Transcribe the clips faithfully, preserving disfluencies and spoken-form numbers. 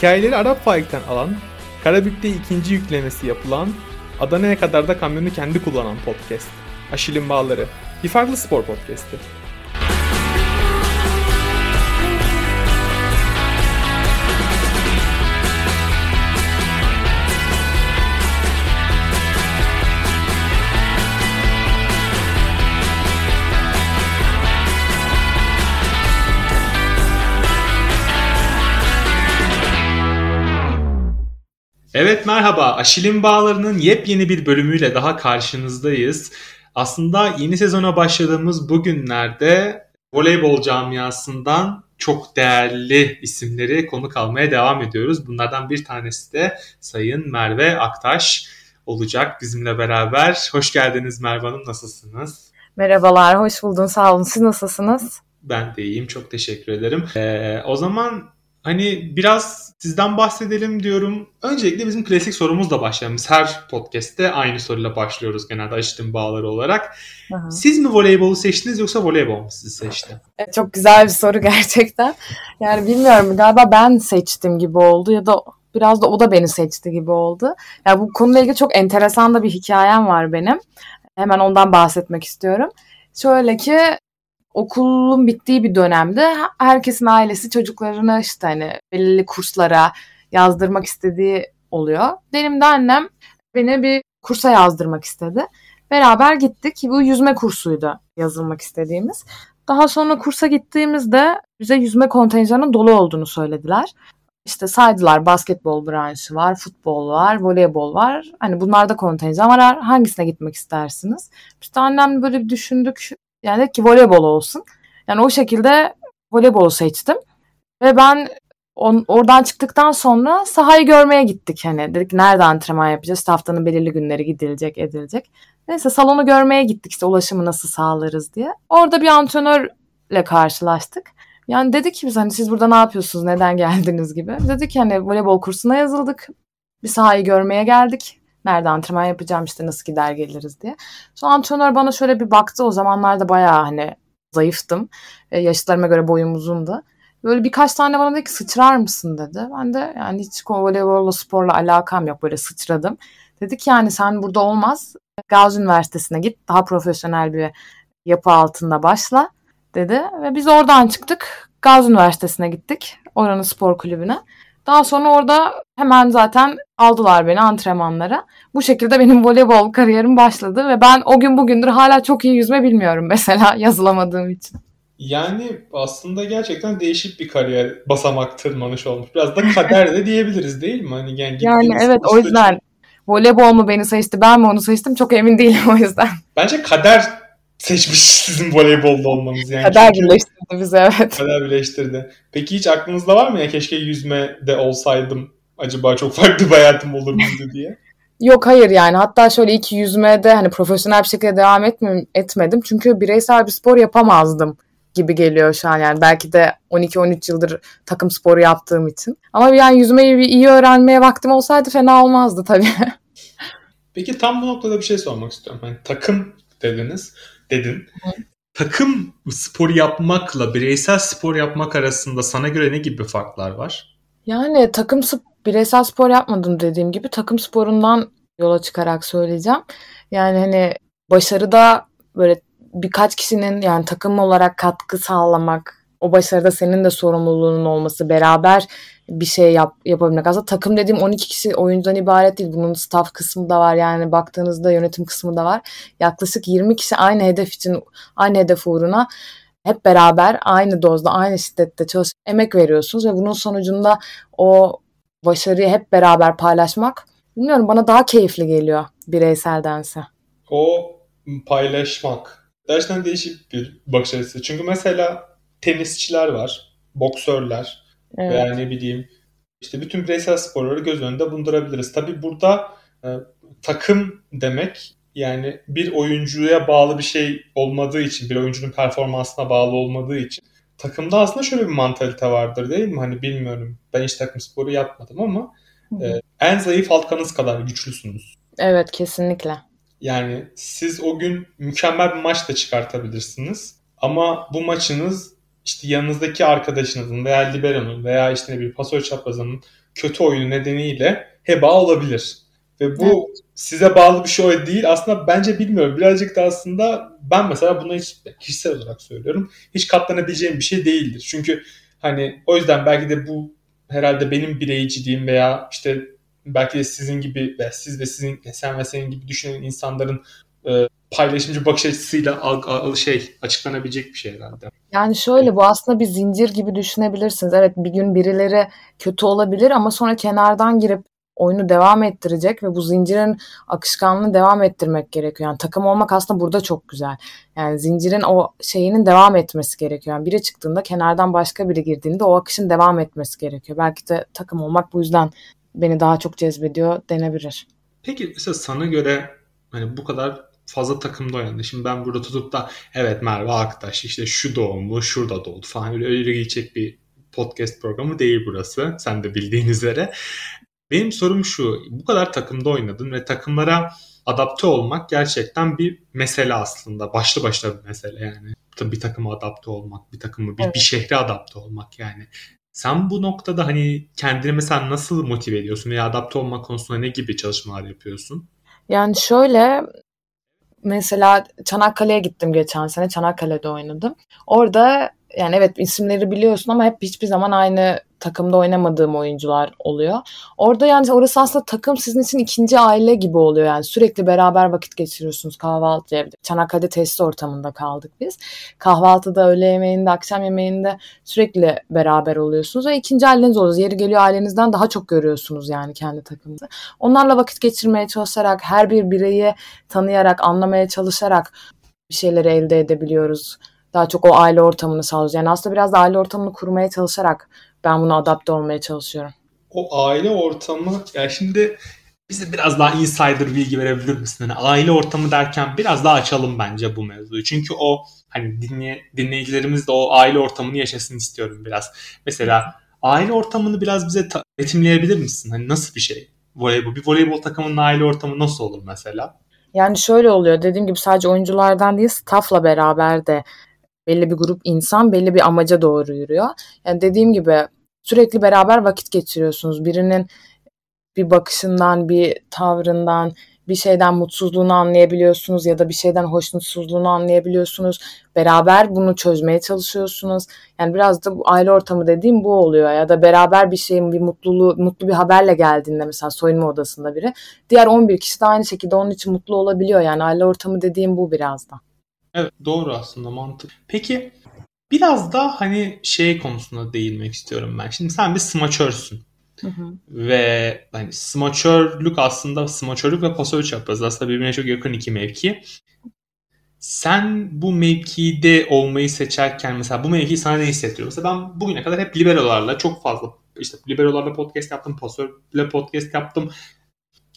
Hikayeleri Arap Faik'ten alan, Karabük'te ikinci yüklemesi yapılan, Adana'ya kadar da kamyonu kendi kullanan podcast. Aşil'in Bağları, bir farklı spor podcast'i. Evet merhaba, Aşil'in Bağları'nın yepyeni bir bölümüyle daha karşınızdayız. Aslında yeni sezona başladığımız bugünlerde voleybol camiasından çok değerli isimleri konuk almaya devam ediyoruz. Bunlardan bir tanesi de Sayın Merve Aktaş olacak bizimle beraber. Hoş geldiniz Merve Hanım, nasılsınız? Merhabalar, hoş buldum, sağ olun. Siz nasılsınız? Ben de iyiyim, çok teşekkür ederim. Ee, o zaman... Hani biraz sizden bahsedelim diyorum. Öncelikle bizim klasik sorumuzla başlayalım. Her podcast'te aynı soruyla başlıyoruz genelde Aşil'in Bağları olarak. Aha. Siz mi voleybolu seçtiniz yoksa voleybol mu sizi seçti? Çok güzel bir soru gerçekten. Yani bilmiyorum, galiba ben seçtim gibi oldu ya da biraz da o da beni seçti gibi oldu. Yani bu konuyla ilgili çok enteresan da bir hikayem var benim. Hemen ondan bahsetmek istiyorum. Şöyle ki... Okulun bittiği bir dönemde herkesin ailesi çocuklarını işte hani belirli kurslara yazdırmak istediği oluyor. Benim de annem beni bir kursa yazdırmak istedi. Beraber gittik. Bu yüzme kursuydu yazılmak istediğimiz. Daha sonra kursa gittiğimizde bize yüzme kontenjanının dolu olduğunu söylediler. İşte saydılar, basketbol branşı var, futbol var, voleybol var. Hani bunlarda kontenjan var. Hangisine gitmek istersiniz? İşte annemle böyle bir düşündük. Yani dedik ki voleybol olsun. Yani o şekilde voleybolu seçtim. Ve ben on, oradan çıktıktan sonra sahayı görmeye gittik. Hani dedik nerede antrenman yapacağız? İşte haftanın belirli günleri gidilecek, edilecek. Neyse salonu görmeye gittik işte ulaşımı nasıl sağlarız diye. Orada bir antrenörle karşılaştık. Yani dedi ki biz hani siz burada ne yapıyorsunuz? Neden geldiniz gibi. Dedik hani voleybol kursuna yazıldık. Bir sahayı görmeye geldik. Nerede antrenman yapacağım işte nasıl gider geliriz diye. Sonra antrenör bana şöyle bir baktı. O zamanlarda bayağı hani zayıftım. E, yaşıtlarıma göre boyum uzundu. Böyle birkaç tane bana dedi ki sıçrar mısın dedi. Ben de yani hiç voleybolla sporla alakam yok, böyle sıçradım. Dedi ki yani sen burada olmaz. Gazi Üniversitesi'ne git. Daha profesyonel bir yapı altında başla dedi. Ve biz oradan çıktık. Gazi Üniversitesi'ne gittik. Oranın spor kulübüne. Daha sonra orada hemen zaten aldılar beni antrenmanlara. Bu şekilde benim voleybol kariyerim başladı ve ben o gün bugündür hala çok iyi yüzme bilmiyorum mesela yazılamadığım için. Yani aslında gerçekten değişik bir kariyer basamak tırmanış olmuş. Biraz da kader de diyebiliriz değil mi? Hani yani, yani evet o yüzden çok... voleybol mu beni seçti ben mi onu seçtim çok emin değilim o yüzden. Bence kader seçmiş sizin voleybolda olmanız yani. Kader birleştirdi bizi evet. Kader birleştirdi. Peki hiç aklınızda var mı ya keşke yüzmede olsaydım acaba çok farklı bir hayatım olur muydu diye? Yok hayır yani hatta şöyle iki yüzmede hani profesyonel bir şekilde devam etme, etmedim. Çünkü bireysel bir spor yapamazdım gibi geliyor şu an yani. Belki de on iki on üç yıldır takım sporu yaptığım için. Ama yani yüzmeyi bir iyi öğrenmeye vaktim olsaydı fena olmazdı tabii. Peki tam bu noktada bir şey sormak istiyorum. Hani takım dediniz. Dedin. Hı. Takım spor yapmakla bireysel spor yapmak arasında sana göre ne gibi farklar var? Yani takım bireysel spor yapmadım dediğim gibi takım sporundan yola çıkarak söyleyeceğim. Yani hani başarıda böyle birkaç kişinin yani takım olarak katkı sağlamak, o başarıda senin de sorumluluğunun olması, beraber bir şey yap, yapabilmek. Aslında takım dediğim on iki kişi oyuncudan ibaret değil. Bunun staff kısmı da var. Yani baktığınızda yönetim kısmı da var. Yaklaşık yirmi kişi aynı hedef için, aynı hedef uğruna hep beraber aynı dozda, aynı şiddette çalışıp emek veriyorsunuz ve bunun sonucunda o başarıyı hep beraber paylaşmak, bilmiyorum bana daha keyifli geliyor bireyseldense. O paylaşmak gerçekten değişik bir bakış açısı. Çünkü mesela tenisçiler var, boksörler evet. Veya ne bileyim işte bütün bireysel sporları göz önünde bulundurabiliriz. Tabii burada e, takım demek yani bir oyuncuya bağlı bir şey olmadığı için, bir oyuncunun performansına bağlı olmadığı için takımda aslında şöyle bir mantalite vardır değil mi? Hani bilmiyorum ben hiç takım sporu yapmadım ama e, en zayıf halkanız kadar güçlüsünüz. Evet kesinlikle. Yani siz o gün mükemmel bir maç da çıkartabilirsiniz ama bu maçınız İşte yanınızdaki arkadaşınızın veya Libero'nun veya işte bir Paso Çaprazı'nın kötü oyunu nedeniyle heba olabilir. Ve bu evet. size bağlı bir şey değil. Aslında bence bilmiyorum. Birazcık da aslında ben mesela buna hiç kişisel olarak söylüyorum. Hiç katlanabileceğim bir şey değildir. Çünkü hani o yüzden belki de bu herhalde benim bireyciliğim veya işte belki de sizin gibi ve siz ve sizin sen ve senin gibi düşünen insanların e, paylaşımcı bakış açısıyla al, al, şey açıklanabilecek bir şey herhalde. Yani şöyle, bu aslında bir zincir gibi düşünebilirsiniz. Evet, bir gün birileri kötü olabilir ama sonra kenardan girip oyunu devam ettirecek ve bu zincirin akışkanlığını devam ettirmek gerekiyor. Yani takım olmak aslında burada çok güzel. Yani zincirin o şeyinin devam etmesi gerekiyor. Yani biri çıktığında kenardan başka biri girdiğinde o akışın devam etmesi gerekiyor. Belki de takım olmak bu yüzden beni daha çok cezbediyor denebilir. Peki mesela sana göre hani bu kadar fazla takımda oynadı. Şimdi ben burada tutup da evet Merve Aktaş işte şu doğumlu şurada doğdu falan öyle öyle gidecek bir podcast programı değil burası. Sen de bildiğin üzere. Benim sorum şu, bu kadar takımda oynadın ve takımlara adapte olmak gerçekten bir mesele aslında. Başlı başına bir mesele yani. Tabii bir takıma adapte olmak, bir takımı, bir, evet. bir şehre adapte olmak yani. Sen bu noktada hani kendini mesela nasıl motive ediyorsun veya adapte olmak konusunda ne gibi çalışmalar yapıyorsun? Yani şöyle, mesela Çanakkale'ye gittim geçen sene. Çanakkale'de oynadım. Orada yani evet isimleri biliyorsun ama hep hiçbir zaman aynı takımda oynamadığım oyuncular oluyor. Orada yani orası aslında takım sizin için ikinci aile gibi oluyor. Yani sürekli beraber vakit geçiriyorsunuz, kahvaltıya. Çanakkale'de tesis ortamında kaldık biz. Kahvaltıda, öğle yemeğinde, akşam yemeğinde sürekli beraber oluyorsunuz. Ve ikinci aileniz oluyorsunuz. Yeri geliyor ailenizden daha çok görüyorsunuz yani kendi takımınızı. Onlarla vakit geçirmeye çalışarak, her bir bireyi tanıyarak, anlamaya çalışarak bir şeyleri elde edebiliyoruz. Daha çok o aile ortamını sağlıyoruz. Yani aslında biraz da aile ortamını kurmaya çalışarak ben buna adapte olmaya çalışıyorum. O aile ortamı, ya şimdi bize biraz daha insider bilgi verebilir misin? Yani aile ortamı derken biraz daha açalım bence bu mevzuyu. Çünkü o hani dinley- dinleyicilerimiz de o aile ortamını yaşasın istiyorum biraz. Mesela aile ortamını biraz bize ta- betimleyebilir misin? Hani nasıl bir şey? Voleybol, bir voleybol takımının aile ortamı nasıl olur mesela? Yani şöyle oluyor. Dediğim gibi sadece oyunculardan değil, staffla beraber de belli bir grup insan belli bir amaca doğru yürüyor. Yani dediğim gibi sürekli beraber vakit geçiriyorsunuz. Birinin bir bakışından, bir tavrından, bir şeyden mutsuzluğunu anlayabiliyorsunuz ya da bir şeyden hoşnutsuzluğunu anlayabiliyorsunuz. Beraber bunu çözmeye çalışıyorsunuz. Yani biraz da aile ortamı dediğim bu oluyor. Ya da beraber bir şeyin bir mutluluğu, mutlu bir haberle geldiğinde mesela soyunma odasında biri, diğer on bir kişi de aynı şekilde onun için mutlu olabiliyor. Yani aile ortamı dediğim bu biraz da. Evet, doğru aslında mantık. Peki biraz da hani şey konusuna değinmek istiyorum ben. Şimdi sen bir smaçörsün. Hı hı. Ve hani smaçörlük aslında smaçörlük ve paso çaprazı aslında birbirine çok yakın iki mevki. Sen bu mevkide olmayı seçerken mesela bu mevkiyi sana ne hissettiriyor? Mesela ben bugüne kadar hep liberolarla çok fazla işte liberolarla podcast yaptım, pasörle podcast yaptım.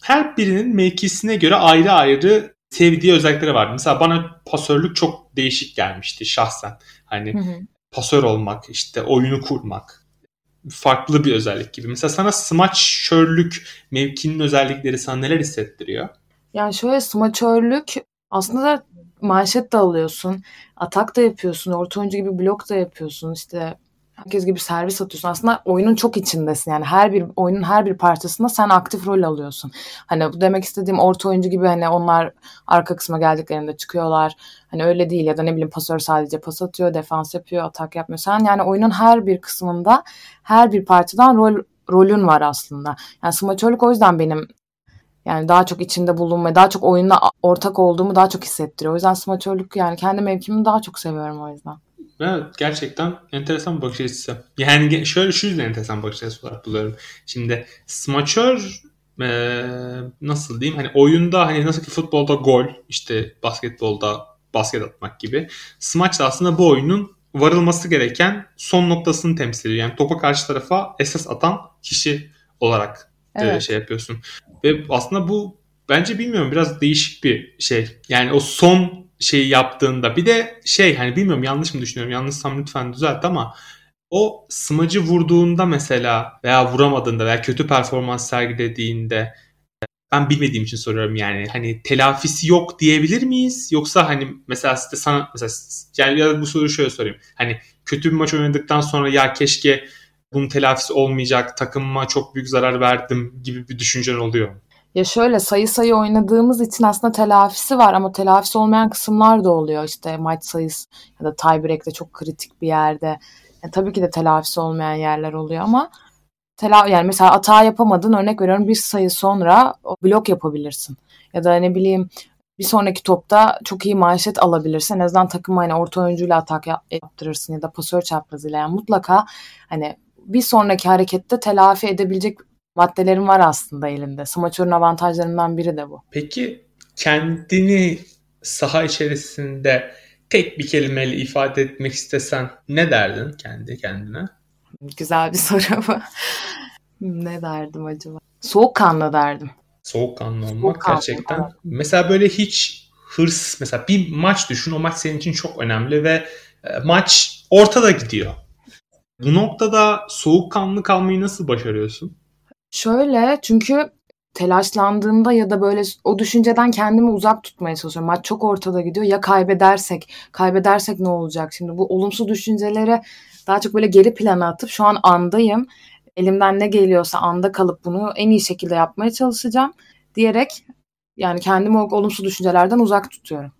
Her birinin mevkisine göre ayrı ayrı sevdiği özellikleri vardı. Mesela bana pasörlük çok değişik gelmişti şahsen. Hani hı hı. pasör olmak, işte oyunu kurmak farklı bir özellik gibi. Mesela sana smaçörlük mevkinin özellikleri sana neler hissettiriyor? Yani şöyle, smaçörlük aslında manşet de alıyorsun, atak da yapıyorsun, orta oyuncu gibi blok da yapıyorsun, işte herkes gibi servis atıyorsun. Aslında oyunun çok içindesin. Yani her bir oyunun her bir parçasında sen aktif rol alıyorsun. Hani bu demek istediğim orta oyuncu gibi hani onlar arka kısma geldiklerinde çıkıyorlar. Hani öyle değil ya da ne bileyim pasör sadece pas atıyor, defans yapıyor, atak yapmıyor. Sen yani oyunun her bir kısmında her bir parçadan rol rolün var aslında. Yani smaçörlük o yüzden benim yani daha çok içinde bulunmayı, daha çok oyunda ortak olduğumu daha çok hissettiriyor. O yüzden smaçörlük yani kendi mevkimi daha çok seviyorum o yüzden. Evet, gerçekten enteresan bir bakış açısı. Yani şöyle şu yüzden enteresan bakış açısı olarak buluyorum. Şimdi smaçör ee, nasıl diyeyim hani oyunda hani nasıl ki futbolda gol, işte basketbolda basket atmak gibi. Smaç da aslında bu oyunun varılması gereken son noktasını temsil ediyor. Yani topa karşı tarafa esas atan kişi olarak evet. e, şey yapıyorsun. Ve aslında bu bence bilmiyorum biraz değişik bir şey. Yani o son şeyi yaptığında bir de şey hani bilmiyorum yanlış mı düşünüyorum, yanlışsam lütfen düzelt ama o smacı vurduğunda mesela veya vuramadığında veya kötü performans sergilediğinde ben bilmediğim için soruyorum yani hani telafisi yok diyebilir miyiz yoksa hani mesela işte sana mesela yani ya da bu soruyu şöyle sorayım hani kötü bir maç oynadıktan sonra ya keşke bunun telafisi olmayacak, takımıma çok büyük zarar verdim gibi bir düşüncen oluyor? Ya şöyle, sayı sayı oynadığımız için aslında telafisi var ama telafisi olmayan kısımlar da oluyor. İşte maç sayısı ya da tie break'te çok kritik bir yerde. Yani tabii ki de telafisi olmayan yerler oluyor ama tela- yani mesela hata yapamadın, örnek veriyorum, bir sayı sonra o blok yapabilirsin. Ya da ne bileyim, bir sonraki topta çok iyi manşet alabilirsin. En azından takım hani orta oyuncuyla atak yaptırırsın ya da pasör çaprazıyla. Yani mutlaka hani bir sonraki harekette telafi edebilecek maddelerin var aslında elinde. Smaçörün avantajlarından biri de bu. Peki kendini saha içerisinde tek bir kelimeyle ifade etmek istesen ne derdin kendi kendine? Güzel bir soru bu. Ne derdim acaba? Soğukkanlı derdim. Soğukkanlı olmak Soğukkanlı, gerçekten. Evet. Mesela böyle hiç hırs, mesela bir maç düşün, o maç senin için çok önemli ve maç ortada gidiyor. Bu noktada soğukkanlı kalmayı nasıl başarıyorsun? Şöyle, çünkü telaşlandığımda ya da böyle o düşünceden kendimi uzak tutmaya çalışıyorum. Maç çok ortada gidiyor. Ya kaybedersek? Kaybedersek ne olacak? Şimdi bu olumsuz düşüncelere daha çok böyle geri plana atıp şu an andayım. Elimden ne geliyorsa anda kalıp bunu en iyi şekilde yapmaya çalışacağım diyerek yani kendimi o olumsuz düşüncelerden uzak tutuyorum.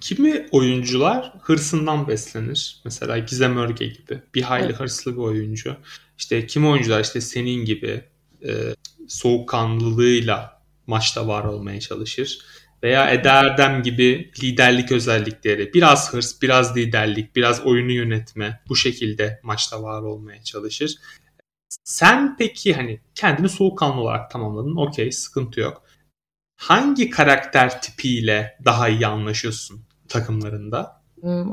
Kimi oyuncular hırsından beslenir. Mesela Gizem Örge gibi bir hayli evet. hırslı bir oyuncu. İşte kimi oyuncular işte senin gibi e, soğukkanlılığıyla maçta var olmaya çalışır. Veya Eda Erdem gibi liderlik özellikleri, biraz hırs, biraz liderlik, biraz oyunu yönetme, bu şekilde maçta var olmaya çalışır. Sen peki hani kendini soğukkanlı olarak tamamladın. Okey, sıkıntı yok. Hangi karakter tipiyle daha iyi anlaşıyorsun takımlarında?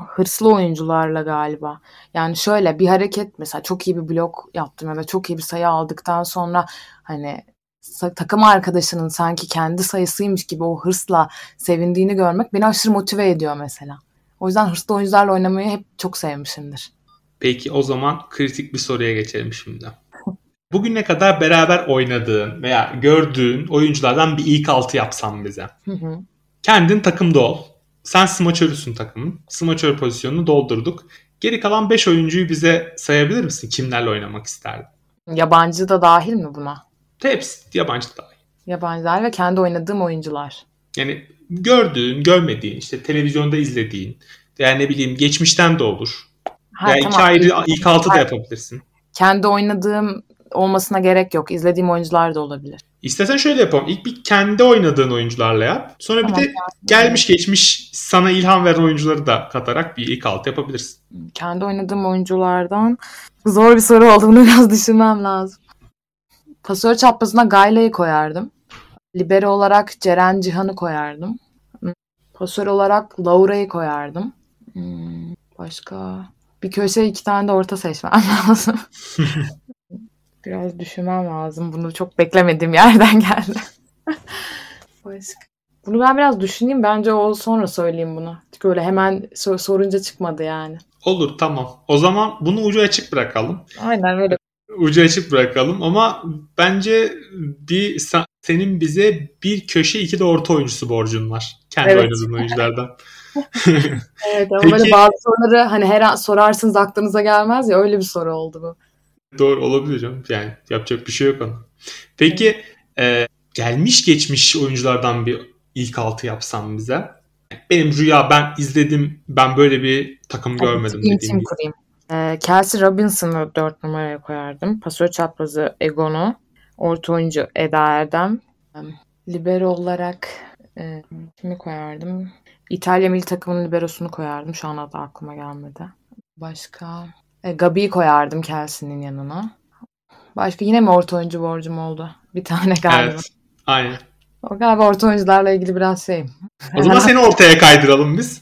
Hırslı oyuncularla galiba. Yani şöyle bir hareket, mesela çok iyi bir blok yaptım ya da çok iyi bir sayı aldıktan sonra hani takım arkadaşının sanki kendi sayısıymış gibi o hırsla sevindiğini görmek beni aşırı motive ediyor mesela. O yüzden hırslı oyuncularla oynamayı hep çok sevmişimdir. Peki o zaman kritik bir soruya geçelim şimdi. Bugüne kadar beraber oynadığın veya gördüğün oyunculardan bir ilk altı yapsan bize. Hı hı. Kendin takımda ol. Sen smaçörüsün takımın. Smaçör pozisyonunu doldurduk. Geri kalan beş oyuncuyu bize sayabilir misin? Kimlerle oynamak isterdin? Yabancı da dahil mi buna? Hepsi yabancı dahil. Yabancılar ve kendi oynadığım oyuncular. Yani gördüğün, görmediğin, işte televizyonda izlediğin, yani ne bileyim geçmişten de olur. Ha, yani tamam. İki ayrı ilk altı da yapabilirsin. Kendi oynadığım olmasına gerek yok. İzlediğim oyuncular da olabilir. İstersen şöyle yapalım. İlk bir kendi oynadığın oyuncularla yap. Sonra tamam, bir de gelmiş geçmiş sana ilham veren oyuncuları da katarak bir ilk altı yapabilirsin. Kendi oynadığım oyunculardan zor bir soru oldu. Bunu biraz düşünmem lazım. Pasör çaprazına Gayla'yı koyardım. Libero olarak Ceren Cihan'ı koyardım. Pasör olarak Laura'yı koyardım. Hmm, başka... Bir köşe iki tane de orta seçmem lazım. Biraz düşünmem lazım. Bunu çok beklemediğim yerden geldi. Bunu ben biraz düşüneyim. Bence o sonra söyleyeyim bunu. Çünkü öyle hemen sor- sorunca çıkmadı yani. Olur, tamam. O zaman bunu ucu açık bırakalım. Aynen öyle. Ucu açık bırakalım ama bence bir senin bize bir köşe iki de orta oyuncusu borcun var. Kendi evet. oynadığın oyunculardan. Evet ama peki, böyle bazı soruları hani her an sorarsınız aklınıza gelmez ya, öyle bir soru oldu bu. Doğru olabilir canım. Yani yapacak bir şey yok ama. Peki evet. e, gelmiş geçmiş oyunculardan bir ilk altı yapsam bize. Benim rüya, ben izledim, ben böyle bir takım evet, görmedim dediğim gibi. Kurayım. E, Kelsey Robinson'ı dört numaraya koyardım. Pasör çaprazı Egon'u. Orta oyuncu Eda Erdem. Libero olarak e, kimi koyardım? İtalya milli takımının liberosunu koyardım. Şu an adı aklıma gelmedi. Başka? E, Gabi'yi koyardım Kelsey'nin yanına. Başka yine mi orta oyuncu borcum oldu? Bir tane galiba. Evet. Aynen. O galiba orta oyuncularla ilgili biraz şeyim. O zaman seni ortaya kaydıralım biz.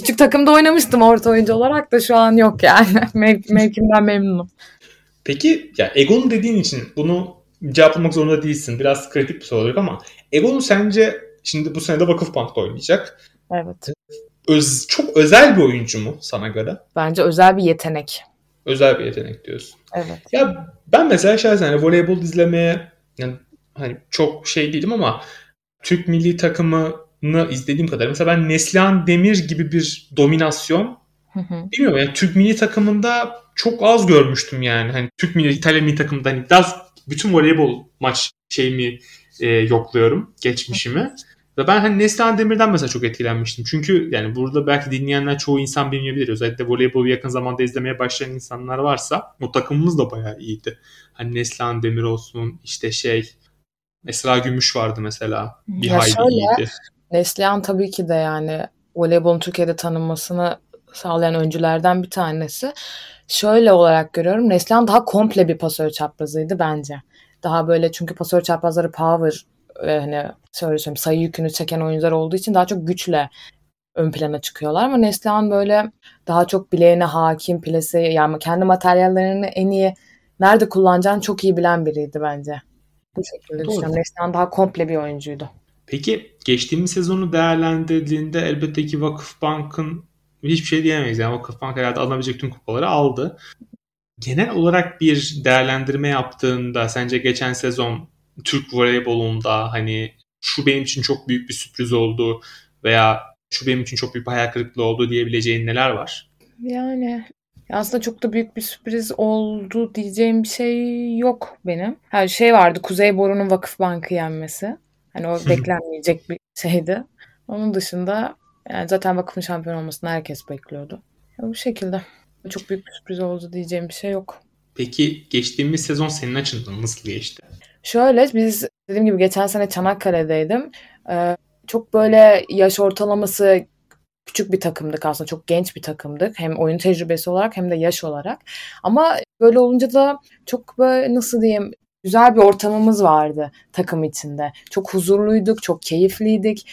Küçük takımda oynamıştım orta oyuncu olarak da şu an yok yani. Mev- mevkimden memnunum. Peki ya Egon dediğin için bunu cevaplamak zorunda değilsin. Biraz kritik bir soru olacak ama Egon'u sence şimdi bu sene de Vakıfbank'ta oynayacak. Evet. Öz, çok özel bir oyuncu mu sana göre? Bence özel bir yetenek. Özel bir yetenek diyorsun. Evet. Ya ben mesela şahsen hani voleybol izlemeye yani hani çok şey değilim ama Türk milli takımını izlediğim kadar mesela ben Neslihan Demir gibi bir dominasyon Bilmiyorum yani Türk milli takımında çok az görmüştüm yani. Hani Türk milli, İtalya milli takımında hani daha bütün voleybol maç şeyimi e, yokluyorum geçmişimi. Ben hani Neslihan Demir'den mesela çok etkilenmiştim. Çünkü yani burada belki dinleyenler çoğu insan bilmeyebilir. Özellikle voleybolu yakın zamanda izlemeye başlayan insanlar varsa o takımımız da bayağı iyiydi. Hani Neslihan Demir olsun, işte şey Zehra Gümüş vardı mesela. Bir ya hayli şöyle, iyiydi. Neslihan tabii ki de yani voleybolun Türkiye'de tanınmasını sağlayan öncülerden bir tanesi. Şöyle olarak görüyorum. Neslihan daha komple bir pasör çaprazıydı bence. Daha böyle çünkü pasör çaprazları power hani söyleyeyim sayı yükünü çeken oyuncular olduğu için daha çok güçle ön plana çıkıyorlar ama Neslihan böyle daha çok bileğine hakim, plase yani kendi materyallerini en iyi nerede kullanacağını çok iyi bilen biriydi bence. Bu şekilde doğru düşünüyorum. Neslihan daha komple bir oyuncuydu. Peki geçtiğimiz sezonu değerlendirdiğinde elbette ki Vakıfbank'ın hiçbir şey diyemeyiz. Yani Vakıfbank herhalde alınabilecek tüm kupaları aldı. Genel olarak bir değerlendirme yaptığında sence geçen sezon Türk voleybolunda hani şu benim için çok büyük bir sürpriz oldu veya şu benim için çok büyük bir hayal kırıklığı oldu diyebileceğin neler var? Yani aslında çok da büyük bir sürpriz oldu diyeceğim bir şey yok benim. Her şey vardı. Kuzeyboru'nun Vakıfbank'ı yenmesi. Hani o beklenmeyecek bir şeydi. Onun dışında yani zaten Vakıf'ın şampiyon olmasını herkes bekliyordu. Ya bu şekilde. Çok büyük bir sürpriz oldu diyeceğim bir şey yok. Peki geçtiğimiz sezon senin açından nasıl geçti? Şöyle biz dediğim gibi geçen sene Çanakkale'deydim. Ee, çok böyle yaş ortalaması küçük bir takımdık aslında. Çok genç bir takımdık. Hem oyun tecrübesi olarak hem de yaş olarak. Ama böyle olunca da çok böyle nasıl diyeyim güzel bir ortamımız vardı takım içinde. Çok huzurluyduk, çok keyifliydik.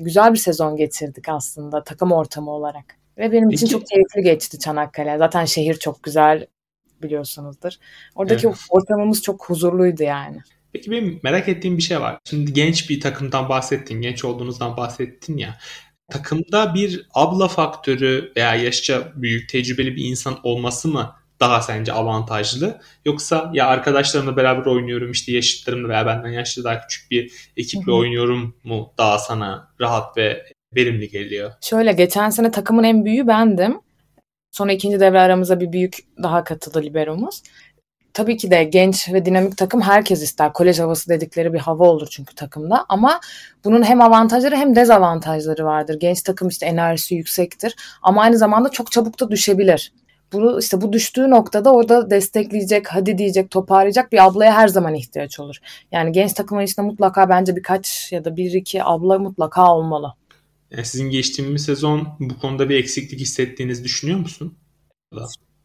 Güzel bir sezon geçirdik aslında takım ortamı olarak. Ve benim için çok keyifli geçti Çanakkale. Zaten şehir çok güzel. Biliyorsunuzdur. Oradaki evet. Ortamımız çok huzurluydu yani. Peki benim merak ettiğim bir şey var. Şimdi genç bir takımdan bahsettin, genç olduğunuzdan bahsettin ya. Takımda bir abla faktörü veya yaşça büyük, tecrübeli bir insan olması mı daha sence avantajlı? Yoksa ya arkadaşlarımla beraber oynuyorum, işte yaşıtlarımla veya benden yaşlı daha küçük bir ekiple oynuyorum mu daha sana rahat ve verimli geliyor? Şöyle geçen sene takımın en büyüğü bendim. Sonra ikinci devre aramıza bir büyük daha katıldı Libero'muz. Tabii ki de genç ve dinamik takım herkes ister. Kolej havası dedikleri bir hava olur çünkü takımda. Ama bunun hem avantajları hem dezavantajları vardır. Genç takım işte enerjisi yüksektir. Ama aynı zamanda çok çabuk da düşebilir. Bunu, işte bu düştüğü noktada orada destekleyecek, hadi diyecek, toparlayacak bir ablaya her zaman ihtiyaç olur. Yani genç takımın içinde mutlaka bence birkaç ya da bir iki abla mutlaka olmalı. Yani sizin geçtiğimiz sezon bu konuda bir eksiklik hissettiğinizi düşünüyor musun?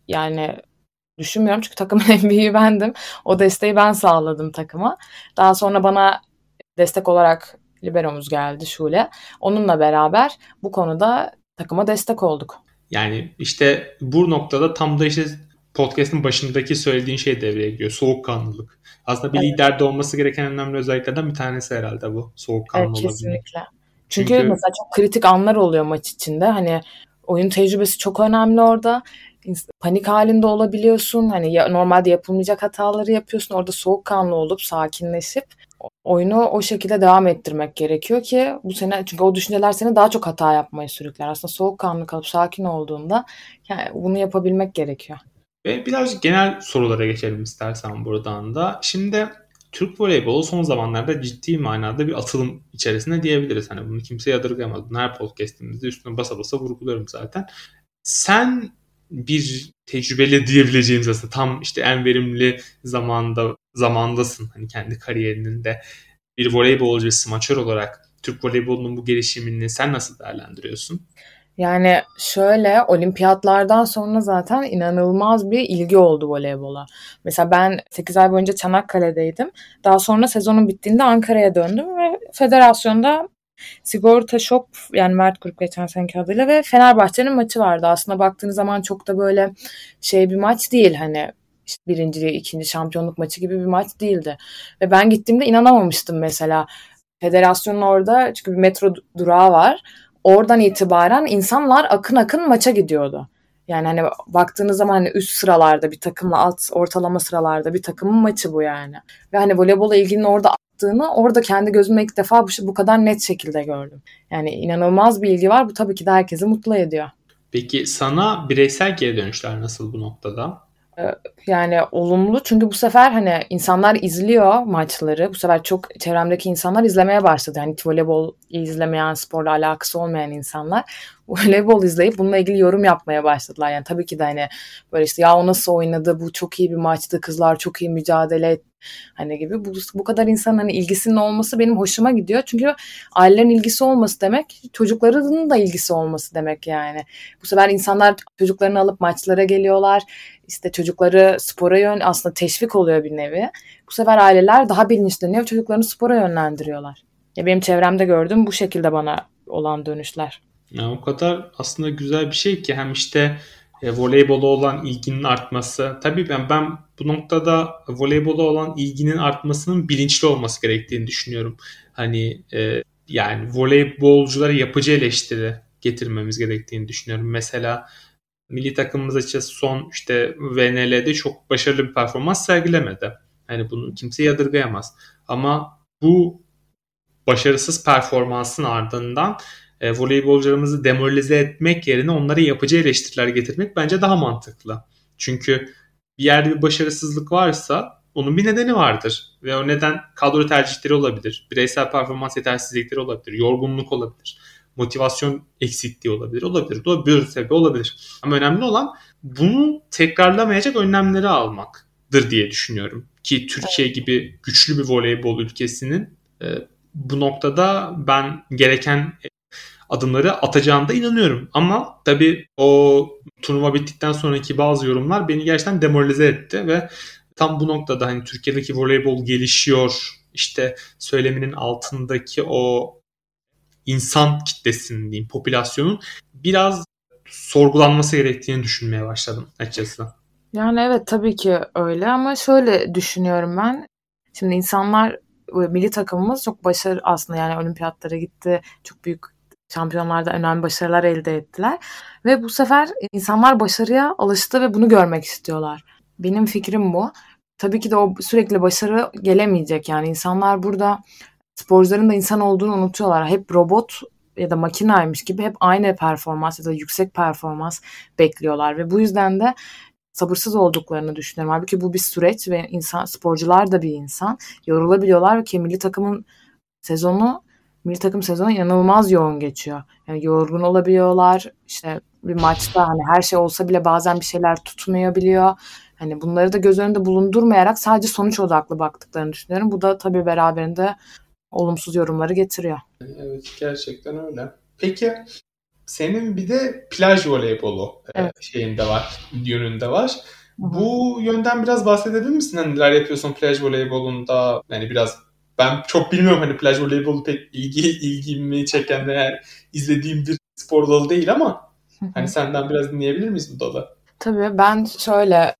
Yani düşünmüyorum çünkü takımın en büyüğü bendim. O desteği ben sağladım takıma. Daha sonra bana destek olarak Libero'muz geldi Şule. Onunla beraber bu konuda takıma destek olduk. Yani işte bu noktada tam da işte podcast'ın başındaki söylediğin şey devreye giriyor. Soğukkanlılık. Aslında bir evet. Liderde olması gereken önemli özelliklerden bir tanesi herhalde bu. Soğukkanlı evet, olabilmek. Kesinlikle. Çünkü, Çünkü mesela çok kritik anlar oluyor maç içinde. Hani oyun tecrübesi çok önemli orada. Panik halinde olabiliyorsun. Hani ya, normalde yapılmayacak hataları yapıyorsun. Orada soğukkanlı olup sakinleşip oyunu o şekilde devam ettirmek gerekiyor ki bu sene çünkü o düşünceler seni daha çok hata yapmaya sürükler. Aslında soğukkanlı kalıp sakin olduğunda yani bunu yapabilmek gerekiyor. Ve biraz genel sorulara geçelim istersen buradan da. Şimdi Türk voleybolu son zamanlarda ciddi manada bir atılım içerisinde diyebiliriz. Hani bunu kimse yadırgamaz. Bunu her podcastimizde üstüne basa basa vurguluyorum zaten. Sen bir tecrübeli diyebileceğimiz aslında tam işte en verimli zamanda zamandasın. Hani kendi kariyerinin de bir voleybolcu, smaçör olarak Türk voleybolunun bu gelişimini sen nasıl değerlendiriyorsun? Yani şöyle olimpiyatlardan sonra zaten inanılmaz bir ilgi oldu voleybola. Mesela ben sekiz ay boyunca Çanakkale'deydim. Daha sonra sezonun bittiğinde Ankara'ya döndüm ve federasyonda Sigorta Shop yani Mert grup geçen seneki adıyla ve Fenerbahçe'nin maçı vardı. Aslında baktığınız zaman çok da böyle şey bir maç değil hani işte birinci, ikinci şampiyonluk maçı gibi bir maç değildi. Ve ben gittiğimde inanamamıştım mesela federasyonun orada çünkü bir metro durağı var. Oradan itibaren insanlar akın akın maça gidiyordu. Yani hani baktığınız zaman hani üst sıralarda bir takımla alt ortalama sıralarda bir takımın maçı bu yani. Ve hani voleybola ilginin orada arttığını orada kendi gözümle ilk defa bu, bu kadar net şekilde gördüm. Yani inanılmaz bir ilgi var. Bu tabii ki de herkesi mutlu ediyor. Peki sana bireysel geri dönüşler nasıl bu noktada? Yani olumlu, çünkü bu sefer hani insanlar izliyor maçları. Bu sefer çok çevremdeki insanlar izlemeye başladı. Hani voleybol izlemeyen, sporla alakası olmayan insanlar voleybol izleyip bununla ilgili yorum yapmaya başladılar. Yani tabii ki de hani böyle işte ya o nasıl oynadı, bu çok iyi bir maçtı, kızlar çok iyi mücadele etti hani gibi. Bu, bu kadar insanın hani ilgisinin olması benim hoşuma gidiyor. Çünkü ailelerin ilgisi olması demek, çocukların da ilgisi olması demek yani. Bu sefer insanlar çocuklarını alıp maçlara geliyorlar. İşte çocukları spora yön aslında teşvik oluyor bir nevi. Bu sefer aileler daha bilinçleniyor, çocuklarını spora yönlendiriyorlar. Ya benim çevremde gördüğüm bu şekilde bana olan dönüşler. Ya o kadar aslında güzel bir şey ki hem işte e, voleybola olan ilginin artması. Tabii ben ben bu noktada voleybola olan ilginin artmasının bilinçli olması gerektiğini düşünüyorum. Hani e, yani voleybolculara yapıcı eleştiri getirmemiz gerektiğini düşünüyorum. Mesela milli takımımız açısından son işte V N L'de çok başarılı bir performans sergilemedi. Yani bunu kimse yadırgayamaz. Ama bu başarısız performansın ardından e, voleybolcularımızı demoralize etmek yerine onlara yapıcı eleştiriler getirmek bence daha mantıklı. Çünkü bir yerde bir başarısızlık varsa onun bir nedeni vardır. Ve o neden kadro tercihleri olabilir, bireysel performans yetersizlikleri olabilir, yorgunluk olabilir, motivasyon eksikliği olabilir, olabilir. Bu bir sebebi olabilir. Ama önemli olan bunu tekrarlamayacak önlemleri almaktır diye düşünüyorum. Ki Türkiye gibi güçlü bir voleybol ülkesinin e, bu noktada ben gereken adımları atacağına da inanıyorum. Ama tabii o turnuva bittikten sonraki bazı yorumlar beni gerçekten demoralize etti ve tam bu noktada hani Türkiye'deki voleybol gelişiyor işte söyleminin altındaki o insan kitlesinin diyeyim, popülasyonun biraz sorgulanması gerektiğini düşünmeye başladım açıkçası. Yani evet tabii ki öyle ama şöyle düşünüyorum ben. Şimdi insanlar, milli takımımız çok başarılı aslında, yani olimpiyatlara gitti, çok büyük şampiyonlarda önemli başarılar elde ettiler ve bu sefer insanlar başarıya alıştı ve bunu görmek istiyorlar. Benim fikrim bu. Tabii ki de o sürekli başarı gelemeyecek, yani insanlar burada sporcuların da insan olduğunu unutuyorlar. Hep robot ya da makinaymış gibi hep aynı performans ya da yüksek performans bekliyorlar ve bu yüzden de sabırsız olduklarını düşünüyorum. Halbuki bu bir süreç ve insan, sporcular da bir insan, yorulabiliyorlar ki milli takımın sezonu milli takım sezonu inanılmaz yoğun geçiyor. Yani yorgun olabiliyorlar. İşte bir maçta hani her şey olsa bile bazen bir şeyler tutmayabiliyor. Hani bunları da göz önünde bulundurmayarak sadece sonuç odaklı baktıklarını düşünüyorum. Bu da tabii beraberinde olumsuz yorumları getiriyor. Evet, gerçekten öyle. Peki senin bir de plaj voleybolu evet. şeyinde var, yönünde var. Hı-hı. Bu yönden biraz bahsedebilir misin? Hani neler yapıyorsun plaj voleybolunda? Yani biraz ben çok bilmiyorum, hani plaj voleybolu pek ilgi ilgimi çeken yani izlediğim bir spor dalı değil ama Hı-hı. hani senden biraz dinleyebilir miyiz bu dalı? Tabii ben şöyle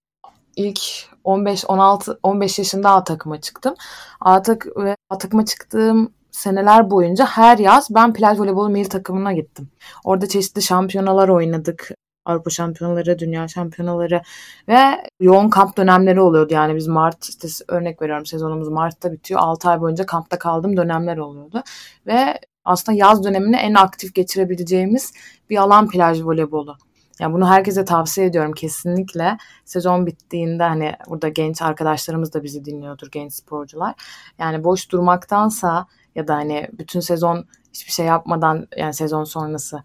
ilk on beş on altı on beş yaşında A takıma çıktım. A, tak, A takıma çıktığım seneler boyunca her yaz ben plaj voleybolu milli takımına gittim. Orada çeşitli şampiyonalar oynadık. Avrupa şampiyonaları, dünya şampiyonaları ve yoğun kamp dönemleri oluyordu. Yani biz Mart, işte örnek veriyorum sezonumuz Mart'ta bitiyor. altı ay boyunca kampta kaldığım dönemler oluyordu. Ve aslında yaz dönemini en aktif geçirebileceğimiz bir alan plaj voleybolu. Yani bunu herkese tavsiye ediyorum kesinlikle. Sezon bittiğinde hani burada genç arkadaşlarımız da bizi dinliyordur, genç sporcular. Yani boş durmaktansa ya da hani bütün sezon hiçbir şey yapmadan, yani sezon sonrası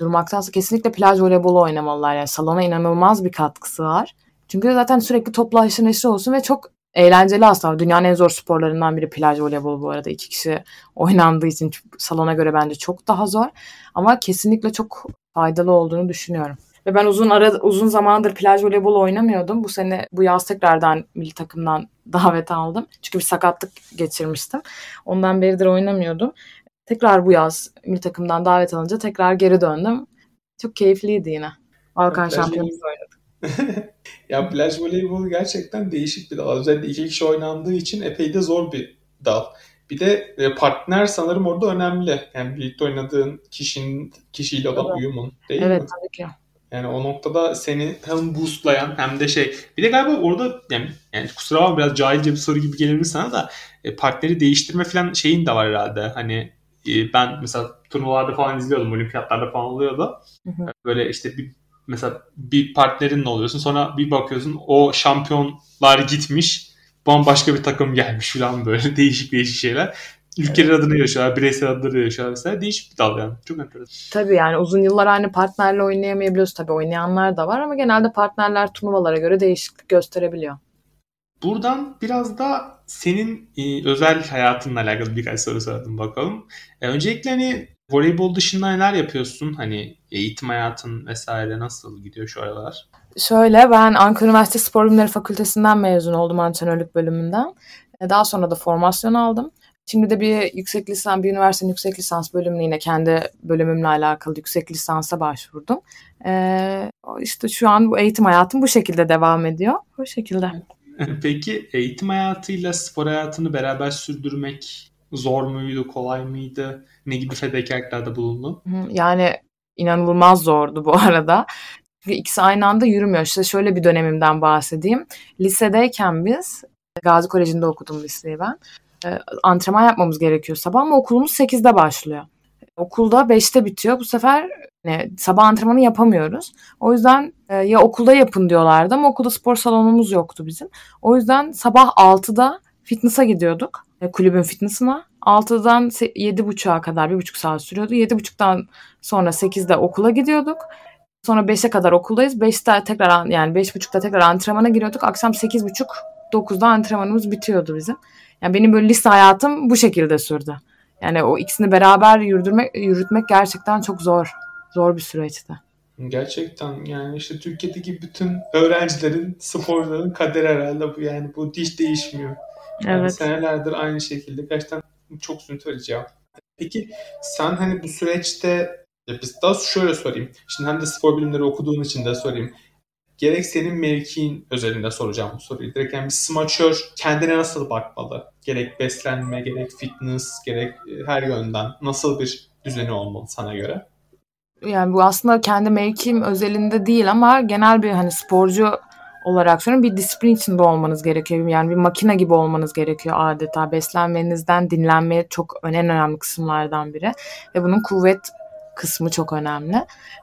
durmaktansa kesinlikle plaj voleybolu oynamalılar. Yani salona inanılmaz bir katkısı var. Çünkü zaten sürekli topla haşır neşir olsun ve çok eğlenceli aslında. Dünyanın en zor sporlarından biri plaj voleybolu bu arada. İki kişi oynandığı için salona göre bence çok daha zor. Ama kesinlikle çok faydalı olduğunu düşünüyorum. Ve ben uzun ara uzun zamandır plaj voleybolu oynamıyordum. Bu sene bu yaz tekrardan milli takımdan davet aldım. Çünkü bir sakatlık geçirmiştim. Ondan beridir oynamıyordum. Tekrar bu yaz milli takımdan davet alınca tekrar geri döndüm. Çok keyifliydi yine. Balkan şampiyonası oynadık. Ya plaj voleybolu gerçekten değişik bir dal. Özellikle iki kişi oynandığı için epey de zor bir dal. Bir de partner sanırım orada önemli. Yani birlikte oynadığın kişinin kişiyle olan evet. uyumun değil evet, mi? Evet tabii ki. Yani o noktada seni hem boostlayan hem de şey. Bir de galiba orada yani, yani kusura bakma biraz cahilce bir soru gibi gelebilir sana da partneri değiştirme falan şeyin de var herhalde. Hani ben mesela turnuvalarda falan izliyordum, olimpiyatlarda falan oluyordu. Hı hı. Böyle işte bir, mesela bir partnerinle oluyorsun, sonra bir bakıyorsun o şampiyonlar gitmiş, bambaşka bir takım gelmiş falan, böyle değişik değişik şeyler. Ülkeler adına yaşıyorlar, bireysel adları yaşıyorlar mesela. Değişik bir dal yani. Çok enteresan. Tabii yani uzun yıllar aynı partnerle oynayamayabiliyoruz. Tabii oynayanlar da var ama genelde partnerler turnuvalara göre değişiklik gösterebiliyor. Buradan biraz da senin e, özel hayatınla alakalı birkaç soru sordum bakalım. E, öncelikle hani voleybol dışında neler yapıyorsun? Hani eğitim hayatın vesaire nasıl gidiyor şu aralar? Şöyle, ben Ankara Üniversitesi Spor Bilimleri Fakültesinden mezun oldum, antrenörlük bölümünden. Daha sonra da formasyon aldım. Şimdi de bir yüksek lisans, bir üniversitenin yüksek lisans bölümüne, yine kendi bölümümle alakalı yüksek lisansa başvurdum. Ee, işte şu an bu eğitim hayatım bu şekilde devam ediyor. Bu şekilde. Peki eğitim hayatıyla spor hayatını beraber sürdürmek zor muydu, kolay mıydı? Ne gibi fedakarlıklarda bulundun? Yani inanılmaz zordu bu arada. Çünkü ikisi aynı anda yürümüyor. İşte şöyle bir dönemimden bahsedeyim. Lisedeyken biz, Gazi Koleji'nde okudum liseyi ben. Antrenman yapmamız gerekiyor sabah ama okulumuz sekizde başlıyor. Okulda beşte bitiyor. Bu sefer yani sabah antrenmanı yapamıyoruz. O yüzden ya okulda yapın diyorlardı ama okulda spor salonumuz yoktu bizim. O yüzden sabah altıda fitness'a gidiyorduk. Kulübün fitness'ına. altıdan yedi buçuğa kadar bir buçuk saat sürüyordu. yedi buçuktan sonra sekizde okula gidiyorduk. Sonra beşe kadar okuldayız. beşte tekrar, yani beş buçukta tekrar antrenmana giriyorduk. Akşam sekiz buçuk dokuzda antrenmanımız bitiyordu bizim. Yani benim böyle lise hayatım bu şekilde sürdü. Yani o ikisini beraber yürütmek, yürütmek gerçekten çok zor. Zor bir süreçti. Gerçekten yani işte Türkiye'deki bütün öğrencilerin, sporların kaderi herhalde bu. Yani bu hiç değişmiyor. Yani evet. Senelerdir aynı şekilde. Gerçekten çok üzüntü verici ya. Peki sen hani bu süreçte, biz daha şöyle sorayım. Şimdi hem de spor bilimleri okuduğun için de sorayım. Gerek senin mevkiin özelinde soracağım bu soruyu. Direkt yani bir smaçör kendine nasıl bakmalı? Gerek beslenme, gerek fitness, gerek her yönden nasıl bir düzeni olmalı sana göre? Yani bu aslında kendi mevkim özelinde değil ama genel bir hani sporcu olarak söylüyorum, bir disiplin içinde olmanız gerekiyor. Yani bir makine gibi olmanız gerekiyor adeta. Beslenmenizden dinlenme çok en önemli kısımlardan biri. Ve bunun kuvvet kısmı çok önemli.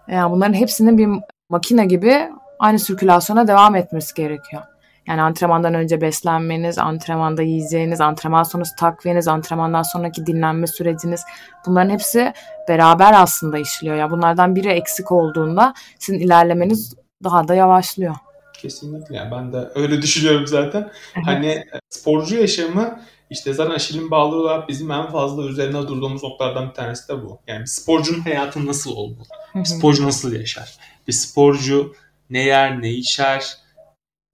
Yani bunların hepsinin bir makine gibi aynı sirkülasyona devam etmesi gerekiyor. Yani antrenmandan önce beslenmeniz, antrenmanda yiyeceğiniz, antrenman sonrası takviyeniz, antrenmandan sonraki dinlenme süreciniz, bunların hepsi beraber aslında işliyor. Yani bunlardan biri eksik olduğunda sizin ilerlemeniz daha da yavaşlıyor. Kesinlikle. Yani ben de öyle düşünüyorum zaten. Evet. Hani sporcu yaşamı işte zaten Aşil'in Bağları olarak bizim en fazla üzerine durduğumuz noktalardan bir tanesi de bu. Yani sporcunun hayatı nasıl olmalı? Bir sporcu nasıl yaşar? Bir sporcu ne yer, ne içer?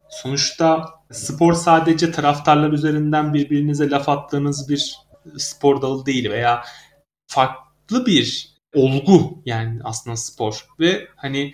Sonuçta spor sadece taraftarlar üzerinden birbirinize laf attığınız bir spor dalı değil veya farklı bir olgu yani aslında spor. Ve hani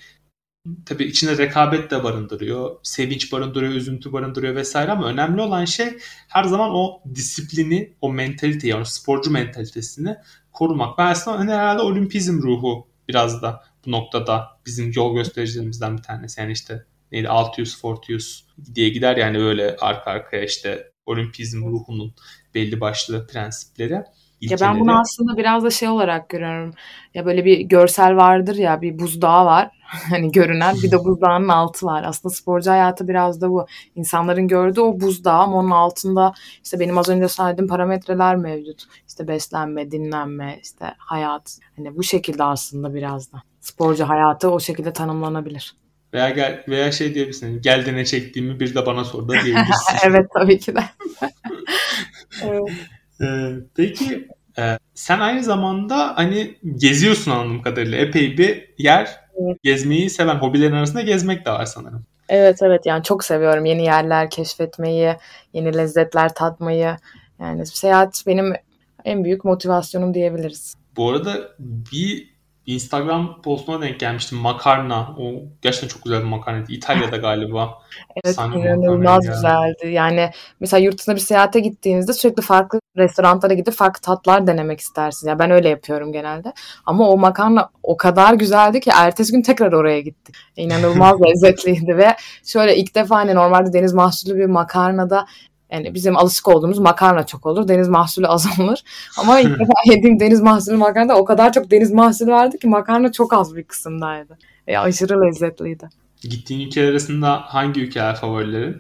tabii içinde rekabet de barındırıyor, sevinç barındırıyor, üzüntü barındırıyor vesaire ama önemli olan şey her zaman o disiplini, o mentaliteyi, yani sporcu mentalitesini korumak. Ben aslında hani herhalde olimpizm ruhu biraz da bu noktada bizim yol göstericilerimizden bir tanesi. Yani işte neydi, altı yüz, dört yüz diye gider yani böyle arka arkaya işte olimpizm ruhunun belli başlı prensipleri. İlkeleri. Ya ben bunu aslında biraz da şey olarak görüyorum. Ya böyle bir görsel vardır ya, bir buzdağı var. Hani görünen, bir de buzdağının altı var. Aslında sporcu hayatı biraz da bu. İnsanların gördüğü o buzdağı ama onun altında işte benim az önce saydığım parametreler mevcut. İşte beslenme, dinlenme, işte hayat. Hani bu şekilde aslında biraz da sporcu hayatı o şekilde tanımlanabilir. Veya gel, veya şey diyebilirsin. Geldi ne çektiğimi bir de bana sor da diyebilirsin. Evet, tabii ki de. Evet. Peki sen aynı zamanda hani geziyorsun anladığım kadarıyla, epey bir yer, evet. Gezmeyi seven, hobilerin arasında gezmek de var sanırım. Evet evet yani çok seviyorum yeni yerler keşfetmeyi, yeni lezzetler tatmayı. Yani seyahat benim en büyük motivasyonum diyebiliriz. Bu arada bir Instagram postuna denk gelmiştim, makarna. O gerçekten çok güzel bir makarnaydı. İtalya'da galiba. Evet, inanılmaz güzeldi. Yani mesela yurt dışına bir seyahate gittiğinizde sürekli farklı restoranlara gidip farklı tatlar denemek istersiniz. Yani ben öyle yapıyorum genelde. Ama o makarna o kadar güzeldi ki ertesi gün tekrar oraya gittik. İnanılmaz lezzetliydi ve şöyle ilk defa hani normalde deniz mahsullü bir makarnada Yani bizim alışık olduğumuz makarna çok olur. Deniz mahsulü az olur. Ama ilk defa yediğim deniz mahsulü makarnada o kadar çok deniz mahsulü vardı ki makarna çok az bir kısımdaydı. E, aşırı lezzetliydi. Gittiğin ülkeler arasında hangi ülkeler favorilerin?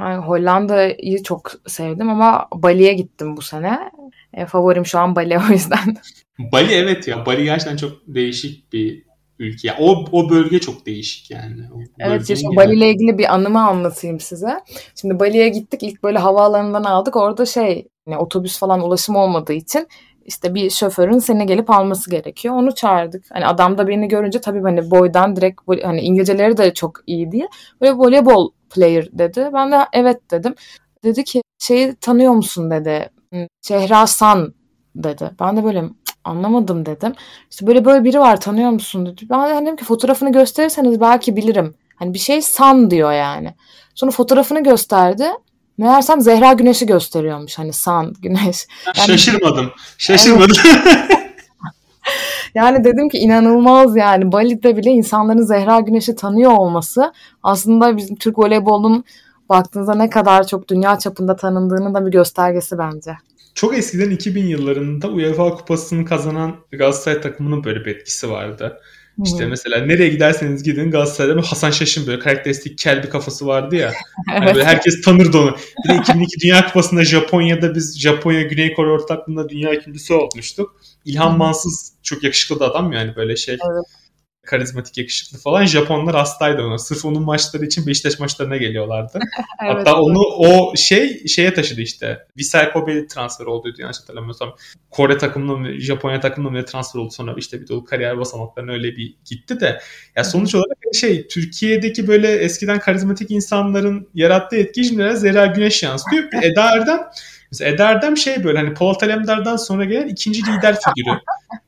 Yani Hollanda'yı çok sevdim ama Bali'ye gittim bu sene. E, favorim şu an Bali o yüzden. Bali evet ya. Bali gerçekten çok değişik bir ülke. O o bölge çok değişik yani. O evet işte Bali ile ilgili bir anımı anlatayım size. Şimdi Bali'ye gittik, ilk böyle havaalanından aldık. Orada şey yani otobüs falan ulaşım olmadığı için işte bir şoförün seni gelip alması gerekiyor. Onu çağırdık. Hani adam da beni görünce tabii hani boydan direkt hani İngilizceleri de çok iyi diye böyle voleybol player dedi. Ben de evet dedim. Dedi ki şeyi tanıyor musun dedi. Zehra San dedi. Ben de böyle anlamadım dedim. İşte böyle böyle biri var tanıyor musun dedi. Ben de dedim ki fotoğrafını gösterirseniz belki bilirim. Hani bir şey San diyor yani. Sonra fotoğrafını gösterdi. Meğersem Zehra Güneş'i gösteriyormuş. Hani San, Güneş. Yani, şaşırmadım. Şaşırmadım. Yani, yani dedim ki inanılmaz yani. Bali'de bile insanların Zehra Güneş'i tanıyor olması aslında bizim Türk voleybolunun baktığınızda ne kadar çok dünya çapında tanındığının da bir göstergesi bence. Çok eskiden iki bin yıllarında UEFA Kupası'nı kazanan Galatasaray takımının böyle bir etkisi vardı. Hı-hı. İşte mesela nereye giderseniz gidin Galatasaray'da Hasan Şaş'ın böyle karakteristik kel bir kafası vardı ya. Evet. Hani böyle herkes tanırdı onu. Bir de iki bin iki Dünya Kupası'nda Japonya'da biz Japonya Güney Kore ortaklığında dünya ikincisi olmuştuk. İlhan Hı-hı. Mansız çok yakışıklı da adam yani böyle şey. Evet. Karizmatik, yakışıklı falan. Japonlar hastaydı ona. Sırf onun maçları için Beşiktaş maçlarına geliyorlardı. Evet, hatta onu o şey şeye taşıdı işte. Visay Kobe transferi olduydu yanlış hatırlamıyorsam. Kore takımına mı, Japonya takımına mı transfer oldu sonra işte bir de o kariyer basamaklarına öyle bir gitti de. Ya sonuç olarak şey Türkiye'deki böyle eskiden karizmatik insanların yarattığı etki şimdi Zehra Güneş yansıtıyor. Eda Erdem Mesela Eda Erdem şey böyle hani Polat Alemdar'dan sonra gelen ikinci lider figürü.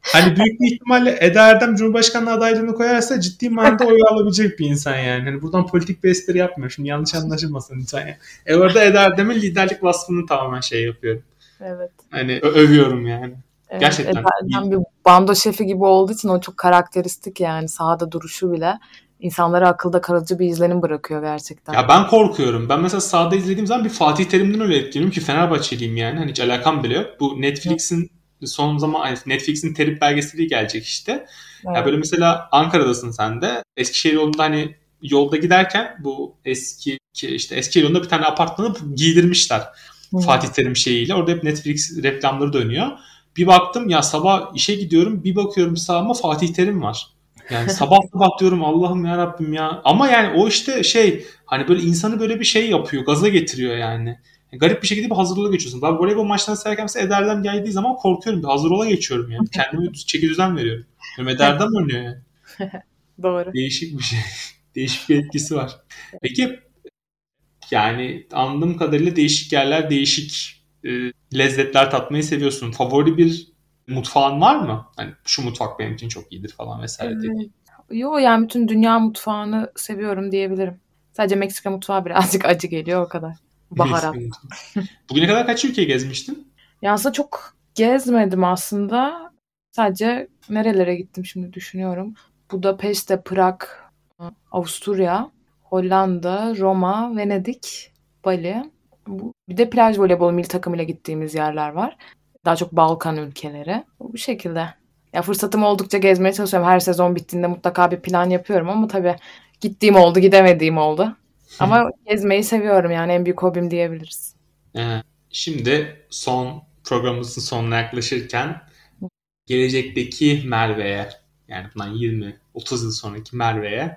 Hani büyük bir ihtimalle Eda Erdem Cumhurbaşkanlığı adaylığını koyarsa ciddi manada oy alabilecek bir insan yani. Hani buradan politik bir espri yapmıyorum. Şimdi yanlış anlaşılmasın lütfen ya. E orada Eda Erdem'in liderlik vasfını tamamen şey yapıyorum. Evet. Hani ö- övüyorum yani. Evet, gerçekten. Eda Erdem bir bando şefi gibi olduğu için o çok karakteristik yani sahada duruşu bile. İnsanlara akılda kalıcı bir izlenim bırakıyor gerçekten. Ya ben korkuyorum. Ben mesela sahada izlediğim zaman bir Fatih Terim'den öyle etkiliyorum ki Fenerbahçeliyim yani. Hani hiç alakam bile yok. Bu Netflix'in son zaman Netflix'in Terim belgeseli gelecek işte. Evet. Ya böyle mesela Ankara'dasın sen de. Eskişehir yolunda hani yolda giderken bu eski işte Eskişehir yolunda bir tane apartmanı giydirmişler. Evet. Fatih Terim şeyiyle. Orada hep Netflix reklamları dönüyor. Bir baktım ya sabah işe gidiyorum. Bir bakıyorum sağıma Fatih Terim var. Yani sabah sabah diyorum Allah'ım ya Rabbim ya. Ama yani o işte şey hani böyle insanı böyle bir şey yapıyor, gaza getiriyor yani. Yani garip bir şekilde bir hazırlığa geçiyorsun. Ben voleybol maçlarını seyrederken mesela Ederdem geldiği zaman korkuyorum. Bir hazırlığa geçiyorum yani. Kendime çeki düzen veriyorum. Yani Ederdem oynuyor yani. Doğru. Değişik bir şey. Değişik bir etkisi var. Peki yani anladığım kadarıyla değişik yerler, değişik e, lezzetler tatmayı seviyorsun. Favori bir mutfağın var mı? Hani şu mutfak benim için çok iyidir falan vesaire evet. Değil. Yo yani bütün dünya mutfağını seviyorum diyebilirim. Sadece Meksika mutfağı birazcık acı geliyor o kadar. Baharat. Bugüne kadar kaç ülke gezmiştin? Ya aslında çok gezmedim aslında. Sadece nerelere gittim şimdi düşünüyorum. Budapeşte, Prag, Avusturya, Hollanda, Roma, Venedik, Bali. Bir de plaj voleybol milli takımıyla gittiğimiz yerler var. Daha çok Balkan ülkeleri. Bu şekilde. Ya fırsatım oldukça gezmeye çalışıyorum. Her sezon bittiğinde mutlaka bir plan yapıyorum ama tabii gittiğim oldu, gidemediğim oldu. Ama gezmeyi seviyorum yani en büyük hobim diyebiliriz. Şimdi son programımızın sonuna yaklaşırken gelecekteki Merve'ye yani bundan yirmi otuz yıl sonraki Merve'ye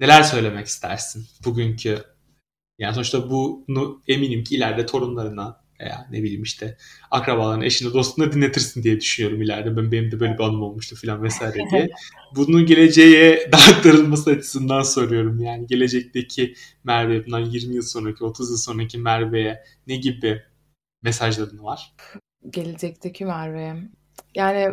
neler söylemek istersin? Bugünkü yani sonuçta bunu eminim ki ileride torunlarına ya ne bileyim işte akrabaların eşini dostunu dinletirsin diye düşünüyorum ileride. Ben benim de böyle bir anım olmuştu filan vesaire diye. Bunun geleceğe aktarılması açısından soruyorum. Yani gelecekteki Merve bundan yirmi yıl sonraki, otuz yıl sonraki Merve'ye ne gibi mesajların var? Gelecekteki Merve'ye. Yani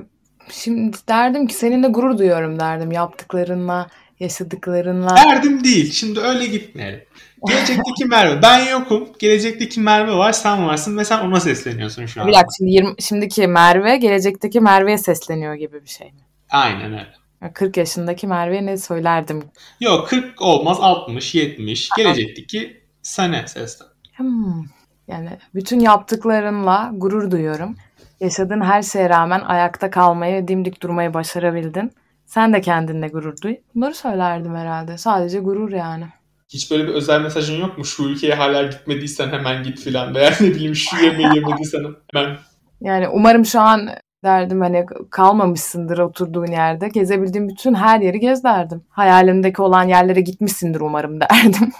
şimdi derdim ki seninle gurur duyuyorum derdim yaptıklarınla, yaşadıklarınla. Derdim değil. Şimdi öyle gitmeyelim. Gelecekteki Merve. Ben yokum. Gelecekteki Merve var. Sen varsın ve sen ona sesleniyorsun şu an. Bir dakika şimdi yirmi, şimdiki Merve gelecekteki Merve'ye sesleniyor gibi bir şey mi? Aynen öyle. kırk yaşındaki Merve'ye ne söylerdim? Yok kırk olmaz altmış, yetmiş. Gelecekteki sana seslen. Hmm. Yani bütün yaptıklarınla gurur duyuyorum. Yaşadığın her şeye rağmen ayakta kalmayı, dimdik durmayı başarabildin. Sen de kendinle gurur duy. Bunları söylerdim herhalde. Sadece gurur yani. Hiç böyle bir özel mesajın yok mu? Şu ülkeye hala gitmediysen hemen git filan. Veya ne bileyim şu yemeği yemediysen hemen. Yani umarım şu an derdim hani kalmamışsındır oturduğun yerde. Gezebildiğim bütün her yeri gez derdim. Hayalimdeki olan yerlere gitmişsindir umarım derdim.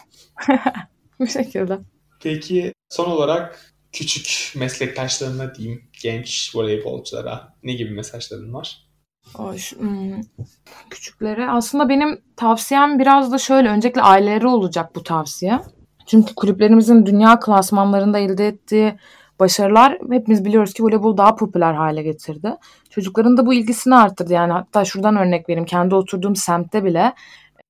Bu şekilde. Peki son olarak küçük meslektaşlarına diyeyim, genç voleybolculara ne gibi mesajların var? Hoş, hmm, küçüklere aslında benim tavsiyem biraz da şöyle, öncelikle aileleri olacak bu tavsiye. Çünkü kulüplerimizin dünya klasmanlarında elde ettiği başarılar hepimiz biliyoruz ki voleybol daha popüler hale getirdi. Çocukların da bu ilgisini arttırdı. Yani hatta şuradan örnek vereyim, kendi oturduğum semtte bile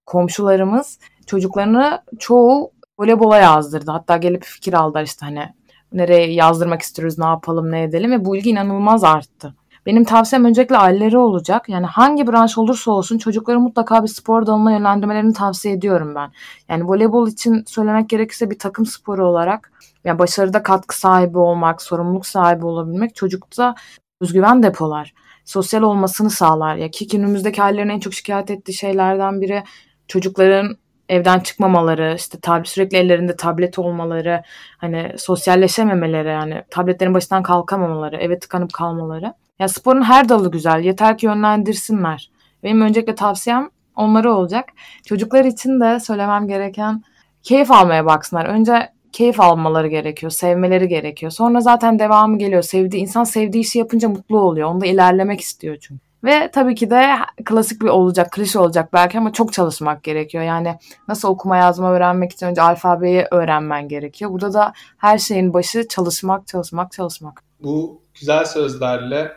komşularımız çocuklarını çoğu voleybola yazdırdı. Hatta gelip fikir aldılar işte hani nereye yazdırmak istiyoruz, ne yapalım, ne edelim ve bu ilgi inanılmaz arttı. Benim tavsiyem öncelikle aileleri olacak. Yani hangi branş olursa olsun çocukları mutlaka bir spor dalına yönlendirmelerini tavsiye ediyorum ben. Yani voleybol için söylemek gerekirse bir takım sporu olarak yani başarıda katkı sahibi olmak, sorumluluk sahibi olabilmek çocukta özgüven depolar. Sosyal olmasını sağlar. Ya ki günümüzdeki ailelerin en çok şikayet ettiği şeylerden biri çocukların evden çıkmamaları, işte tab- sürekli ellerinde tablet olmaları, hani sosyalleşememeleri, yani tabletlerin başından kalkamamaları, eve tıkanıp kalmaları. Ya sporun her dalı güzel. Yeter ki yönlendirsinler. Benim öncelikle tavsiyem onlara olacak. Çocuklar için de söylemem gereken keyif almaya baksınlar. Önce keyif almaları gerekiyor. Sevmeleri gerekiyor. Sonra zaten devamı geliyor. Sevdiği insan sevdiği işi yapınca mutlu oluyor. Onda ilerlemek istiyor çünkü. Ve tabii ki de klasik bir olacak, klişe olacak belki ama çok çalışmak gerekiyor. Yani nasıl okuma yazma öğrenmek için önce alfabeyi öğrenmen gerekiyor. Burada da her şeyin başı çalışmak, çalışmak, çalışmak. Bu güzel sözlerle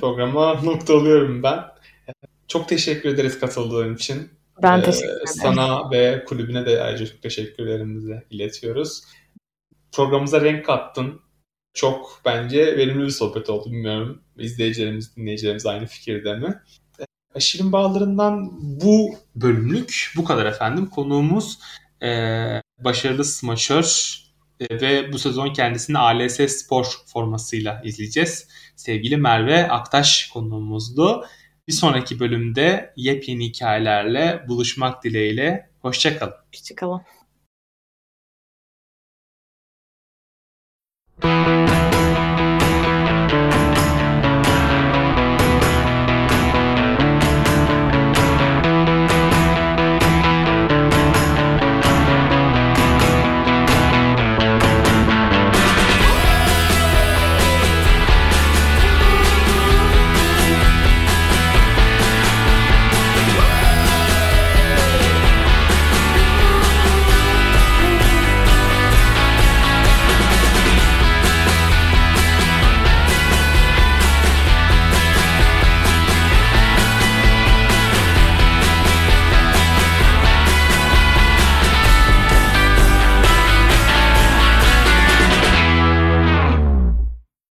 programa noktalıyorum ben. Çok teşekkür ederiz katıldığın için. Ben teşekkür ederim. Sana ve kulübüne de ayrıca çok teşekkürlerimizi iletiyoruz. Programımıza renk kattın. Çok bence verimli bir sohbet oldu. Bilmiyorum izleyicilerimiz, dinleyicilerimiz aynı fikirde mi? Aşil'in Bağları'ndan bu bölümlük bu kadar efendim. Konuğumuz e, başarılı smaçör e, ve bu sezon kendisini A L S Spor formasıyla izleyeceğiz. Sevgili Merve Aktaş konuğumuzdu. Bir sonraki bölümde yepyeni hikayelerle buluşmak dileğiyle. Hoşça kalın. Hoşça kalın.